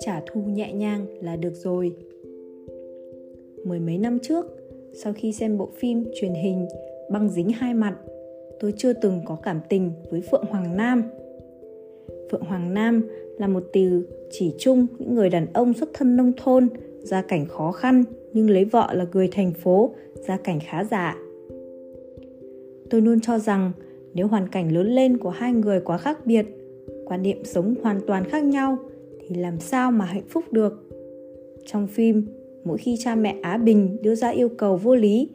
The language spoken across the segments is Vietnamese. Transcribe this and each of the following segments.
Trả thù nhẹ nhàng là được rồi. Mười mấy năm trước, sau khi xem bộ phim truyền hình Băng Dính Hai Mặt, tôi chưa từng có cảm tình với Phượng Hoàng Nam. Phượng Hoàng Nam là một từ chỉ chung những người đàn ông xuất thân nông thôn, gia cảnh khó khăn nhưng lấy vợ là người thành phố, gia cảnh khá giả. Tôi luôn cho rằng nếu hoàn cảnh lớn lên của hai người quá khác biệt, quan điểm sống hoàn toàn khác nhau thì làm sao mà hạnh phúc được. Trong phim, mỗi khi cha mẹ Á Bình đưa ra yêu cầu vô lý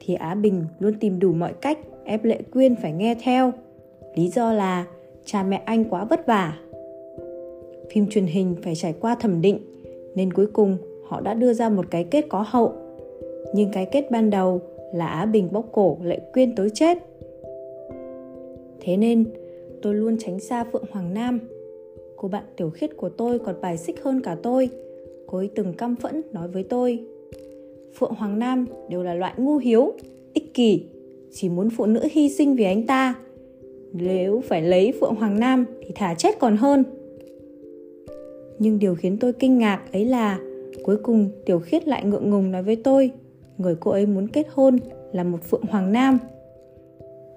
thì Á Bình luôn tìm đủ mọi cách ép Lệ Quyên phải nghe theo. Lý do là cha mẹ anh quá vất vả. Phim truyền hình phải trải qua thẩm định nên cuối cùng họ đã đưa ra một cái kết có hậu. Nhưng cái kết ban đầu là Á Bình bóp cổ Lệ Quyên tới chết. Thế nên tôi luôn tránh xa Phượng Hoàng Nam. Cô bạn tiểu khiết của tôi còn bài xích hơn cả tôi. Cô ấy từng căm phẫn nói với tôi: Phượng Hoàng Nam đều là loại ngu hiếu, ích kỷ, chỉ muốn phụ nữ hy sinh vì anh ta. Nếu phải lấy Phượng Hoàng Nam thì thả chết còn hơn. Nhưng điều khiến tôi kinh ngạc ấy là cuối cùng Tiểu Khiết lại ngượng ngùng nói với tôi người cô ấy muốn kết hôn là một Phượng Hoàng Nam.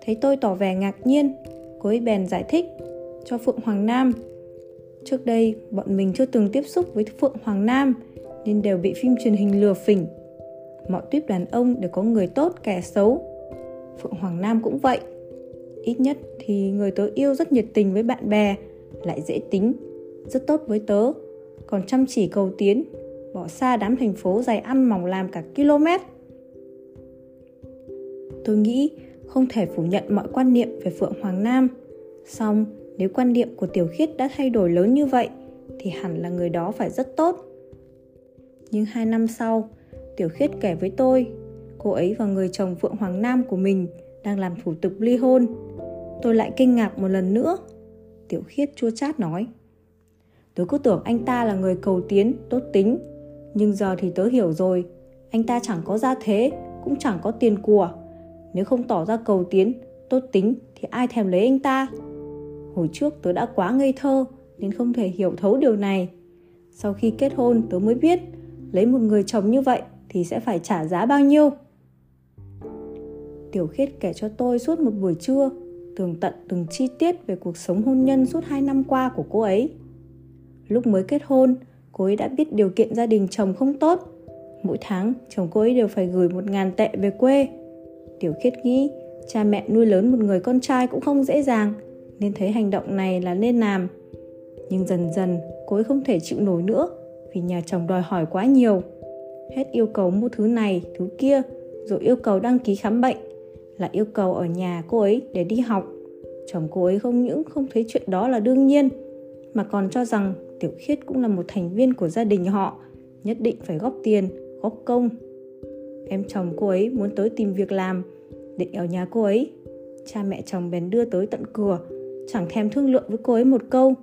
Thấy tôi tỏ vẻ ngạc nhiên, cô ấy bèn giải thích cho Phượng Hoàng Nam. Trước đây bọn mình chưa từng tiếp xúc với Phượng Hoàng Nam nên đều bị phim truyền hình lừa phỉnh. Mọi tuýp đàn ông đều có người tốt kẻ xấu, Phượng Hoàng Nam cũng vậy. Ít nhất thì người tớ yêu rất nhiệt tình với bạn bè, lại dễ tính, rất tốt với tớ, còn chăm chỉ cầu tiến, bỏ xa đám thành phố dày ăn mỏng làm cả km. Tôi nghĩ không thể phủ nhận mọi quan niệm về Phượng Hoàng Nam. Song nếu quan niệm của Tiểu Khiết đã thay đổi lớn như vậy thì hẳn là người đó phải rất tốt. Nhưng 2 năm sau, Tiểu Khiết kể với tôi cô ấy và người chồng Phượng Hoàng Nam của mình đang làm thủ tục ly hôn. Tôi lại kinh ngạc một lần nữa. Tiểu Khiết chua chát nói: Tớ cứ tưởng anh ta là người cầu tiến, tốt tính, nhưng giờ thì tớ hiểu rồi. Anh ta chẳng có gia thế, cũng chẳng có tiền của. Nếu không tỏ ra cầu tiến, tốt tính thì ai thèm lấy anh ta. Hồi trước tớ đã quá ngây thơ nên không thể hiểu thấu điều này. Sau khi kết hôn tớ mới biết lấy một người chồng như vậy thì sẽ phải trả giá bao nhiêu. Tiểu Khiết kể cho tôi suốt một buổi trưa, tường tận từng chi tiết về cuộc sống hôn nhân suốt 2 năm qua của cô ấy. Lúc mới kết hôn, cô ấy đã biết điều kiện gia đình chồng không tốt. Mỗi tháng, chồng cô ấy đều phải gửi 1.000 tệ về quê. Tiểu Khiết nghĩ, cha mẹ nuôi lớn một người con trai cũng không dễ dàng, nên thấy hành động này là nên làm. Nhưng dần dần, cô ấy không thể chịu nổi nữa, vì nhà chồng đòi hỏi quá nhiều. Hết yêu cầu mua thứ này, thứ kia, rồi yêu cầu đăng ký khám bệnh, là yêu cầu ở nhà cô ấy để đi học. Chồng cô ấy không những không thấy chuyện đó là đương nhiên, mà còn cho rằng Tiểu Khiết cũng là một thành viên của gia đình họ, nhất định phải góp tiền, góp công. Em chồng cô ấy muốn tới tìm việc làm, định ở nhà cô ấy. Cha mẹ chồng bèn đưa tới tận cửa, chẳng thèm thương lượng với cô ấy một câu,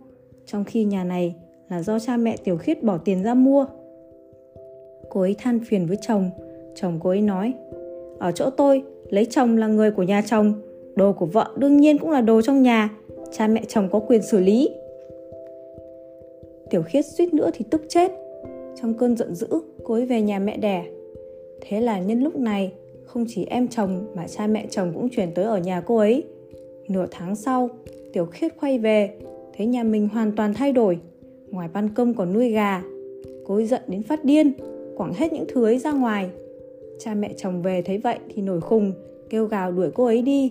trong khi nhà này là do cha mẹ Tiểu Khiết bỏ tiền ra mua. Cô ấy than phiền với chồng, chồng cô ấy nói: Ở chỗ tôi, lấy chồng là người của nhà chồng, đồ của vợ đương nhiên cũng là đồ trong nhà, cha mẹ chồng có quyền xử lý. Tiểu Khiết suýt nữa thì tức chết. Trong cơn giận dữ, cô ấy về nhà mẹ đẻ. Thế là nhân lúc này, không chỉ em chồng mà cha mẹ chồng cũng chuyển tới ở nhà cô ấy. Nửa tháng sau, Tiểu Khiết quay về, thấy nhà mình hoàn toàn thay đổi. Ngoài ban công còn nuôi gà. Cô ấy giận đến phát điên, quẳng hết những thứ ấy ra ngoài. Cha mẹ chồng về thấy vậy thì nổi khùng, kêu gào đuổi cô ấy đi.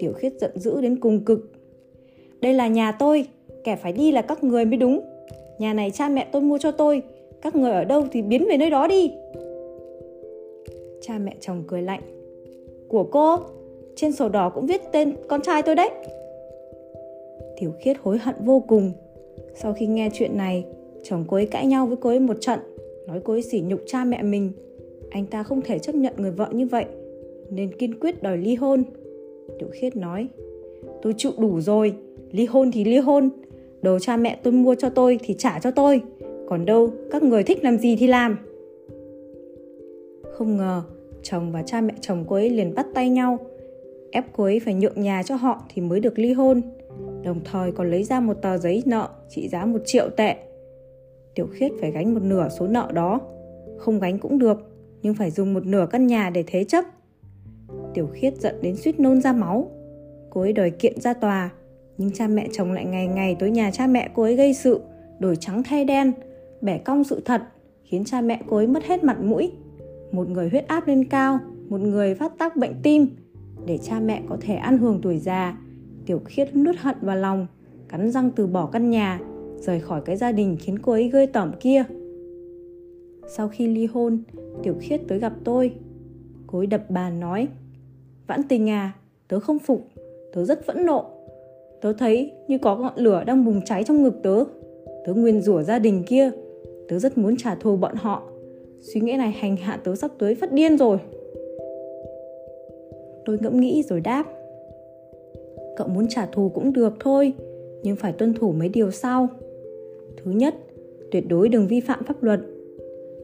Tiểu Khiết giận dữ đến cùng cực. Đây là nhà tôi, kẻ phải đi là các người mới đúng. Nhà này cha mẹ tôi mua cho tôi, các người ở đâu thì biến về nơi đó đi. Cha mẹ chồng cười lạnh: Của cô, trên sổ đỏ cũng viết tên con trai tôi đấy. Tiểu Khiết hối hận vô cùng. Sau khi nghe chuyện này, chồng cô ấy cãi nhau với cô ấy một trận, nói cô ấy sỉ nhục cha mẹ mình. Anh ta không thể chấp nhận người vợ như vậy nên kiên quyết đòi ly hôn. Tiểu Khiết nói: Tôi chịu đủ rồi, ly hôn thì ly hôn, đồ cha mẹ tôi mua cho tôi thì trả cho tôi, còn đâu các người thích làm gì thì làm. Không ngờ chồng và cha mẹ chồng cô ấy liền bắt tay nhau. ép cô ấy phải nhượng nhà cho họ thì mới được ly hôn. Đồng thời còn lấy ra một tờ giấy nợ trị giá 1 triệu tệ. Tiểu Khiết phải gánh một nửa số nợ đó. Không gánh cũng được, nhưng phải dùng một nửa căn nhà để thế chấp. Tiểu Khiết giận đến suýt nôn ra máu. Cô ấy đòi kiện ra tòa, nhưng cha mẹ chồng lại ngày ngày tới nhà cha mẹ cô ấy gây sự, đổi trắng thay đen, bẻ cong sự thật, khiến cha mẹ cô ấy mất hết mặt mũi. Một người huyết áp lên cao, một người phát tác bệnh tim. Để cha mẹ có thể ăn hưởng tuổi già, Tiểu Khiết nuốt hận vào lòng, cắn răng từ bỏ căn nhà, rời khỏi cái gia đình khiến cô ấy ghê tởm kia. Sau khi ly hôn, Tiểu Khiết tới gặp tôi. Cô ấy đập bàn nói: Vãn Tình à, tớ không phục, tớ rất phẫn nộ. Tớ thấy như có ngọn lửa đang bùng cháy trong ngực tớ. Tớ nguyên rủa gia đình kia. Tớ rất muốn trả thù bọn họ. Suy nghĩ này hành hạ tớ sắp tới phát điên rồi. Tôi ngẫm nghĩ rồi đáp: Cậu muốn trả thù cũng được thôi, nhưng phải tuân thủ mấy điều sau. Thứ nhất, tuyệt đối đừng vi phạm pháp luật.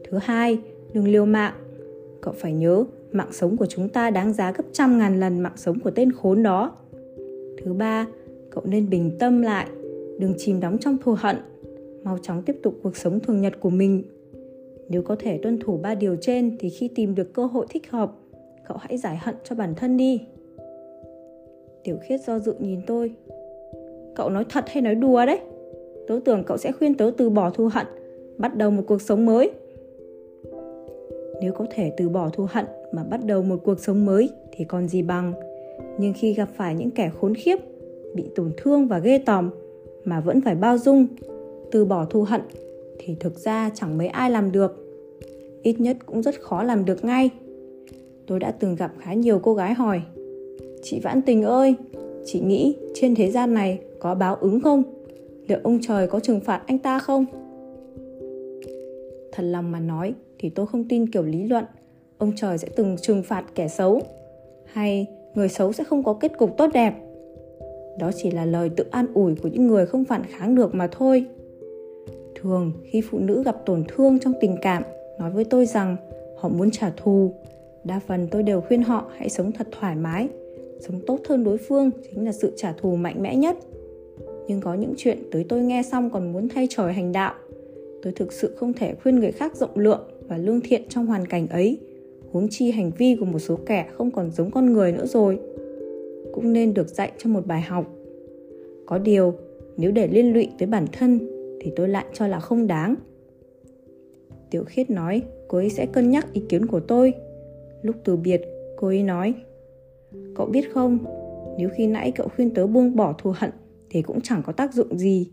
Thứ hai, đừng liều mạng. Cậu phải nhớ, mạng sống của chúng ta đáng giá gấp 100.000 lần mạng sống của tên khốn đó. Thứ ba, cậu nên bình tâm lại, đừng chìm đắm trong thù hận, mau chóng tiếp tục cuộc sống thường nhật của mình. Nếu có thể tuân thủ 3 điều trên thì khi tìm được cơ hội thích hợp, cậu hãy giải hận cho bản thân đi. Tiểu Khiết do dự nhìn tôi: Cậu nói thật hay nói đùa đấy? Tớ tưởng cậu sẽ khuyên tớ từ bỏ thù hận, bắt đầu một cuộc sống mới. Nếu có thể từ bỏ thù hận mà bắt đầu một cuộc sống mới thì còn gì bằng. Nhưng khi gặp phải những kẻ khốn khiếp, bị tổn thương và ghê tởm mà vẫn phải bao dung, từ bỏ thù hận thì thực ra chẳng mấy ai làm được. Ít nhất cũng rất khó làm được ngay. Tôi đã từng gặp khá nhiều cô gái hỏi: Chị Vãn Tình ơi, chị nghĩ trên thế gian này có báo ứng không? Liệu ông trời có trừng phạt anh ta không? Thật lòng mà nói thì tôi không tin kiểu lý luận ông trời sẽ từng trừng phạt kẻ xấu, hay người xấu sẽ không có kết cục tốt đẹp. Đó chỉ là lời tự an ủi của những người không phản kháng được mà thôi. Thường khi phụ nữ gặp tổn thương trong tình cảm nói với tôi rằng họ muốn trả thù, đa phần tôi đều khuyên họ hãy sống thật thoải mái. Sống tốt hơn đối phương chính là sự trả thù mạnh mẽ nhất. Nhưng có những chuyện tới tôi nghe xong còn muốn thay trời hành đạo. Tôi thực sự không thể khuyên người khác rộng lượng và lương thiện trong hoàn cảnh ấy, huống chi hành vi của một số kẻ không còn giống con người nữa rồi. Cũng nên được dạy cho một bài học. Có điều, nếu để liên lụy tới bản thân thì tôi lại cho là không đáng. Tiểu Khiết nói cô ấy sẽ cân nhắc ý kiến của tôi. Lúc từ biệt, cô ấy nói: Cậu biết không, nếu khi nãy cậu khuyên tớ buông bỏ thù hận thì cũng chẳng có tác dụng gì.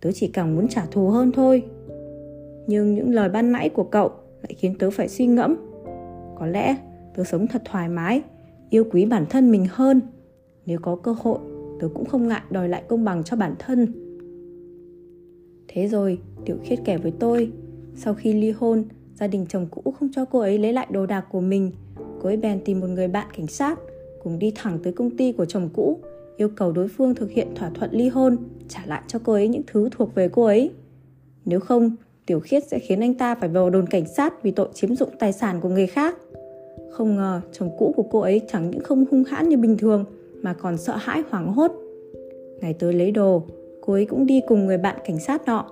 Tớ chỉ càng muốn trả thù hơn thôi. Nhưng những lời ban nãy của cậu lại khiến tớ phải suy ngẫm. Có lẽ tớ sống thật thoải mái, yêu quý bản thân mình hơn. Nếu có cơ hội, tớ cũng không ngại đòi lại công bằng cho bản thân. Thế rồi, Tiểu Khiết kể với tôi, sau khi ly hôn, gia đình chồng cũ không cho cô ấy lấy lại đồ đạc của mình. Cô ấy bèn tìm một người bạn cảnh sát, cùng đi thẳng tới công ty của chồng cũ, yêu cầu đối phương thực hiện thỏa thuận ly hôn, trả lại cho cô ấy những thứ thuộc về cô ấy. Nếu không, Tiểu Khiết sẽ khiến anh ta phải vào đồn cảnh sát vì tội chiếm dụng tài sản của người khác. Không ngờ, chồng cũ của cô ấy chẳng những không hung hãn như bình thường mà còn sợ hãi hoảng hốt. Ngày tới lấy đồ, cô ấy cũng đi cùng người bạn cảnh sát nọ.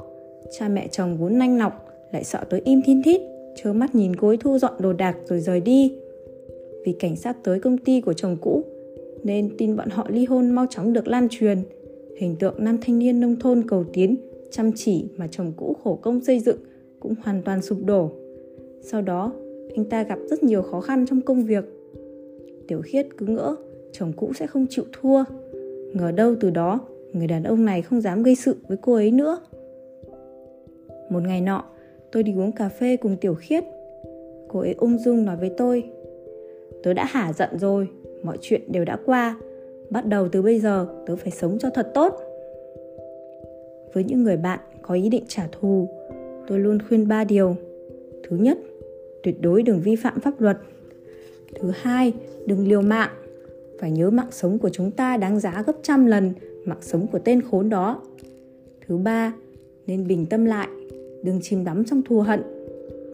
Cha mẹ chồng vốn nanh nọc lại sợ tới im thin thít, trơ mắt nhìn cô ấy thu dọn đồ đạc rồi rời đi. Vì cảnh sát tới công ty của chồng cũ nên tin bọn họ ly hôn mau chóng được lan truyền. Hình tượng nam thanh niên nông thôn cầu tiến, chăm chỉ mà chồng cũ khổ công xây dựng cũng hoàn toàn sụp đổ. Sau đó, anh ta gặp rất nhiều khó khăn trong công việc. Tiểu Khiết cứ ngỡ chồng cũ sẽ không chịu thua. Ngờ đâu từ đó, người đàn ông này không dám gây sự với cô ấy nữa. Một ngày nọ, tôi đi uống cà phê cùng Tiểu Khiết. Cô ấy ung dung nói với tôi: Tớ đã hả giận rồi, mọi chuyện đều đã qua. Bắt đầu từ bây giờ, tớ phải sống cho thật tốt. Với những người bạn có ý định trả thù, tôi luôn khuyên 3 điều. Thứ nhất, tuyệt đối đừng vi phạm pháp luật. Thứ hai, đừng liều mạng. Phải nhớ mạng sống của chúng ta đáng giá gấp 100 lần mạng sống của tên khốn đó. Thứ ba, nên bình tâm lại, đừng chìm đắm trong thù hận,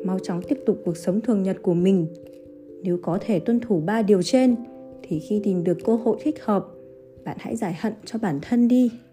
mau chóng tiếp tục cuộc sống thường nhật của mình. Nếu có thể tuân thủ 3 điều trên thì khi tìm được cơ hội thích hợp, bạn hãy giải hận cho bản thân đi.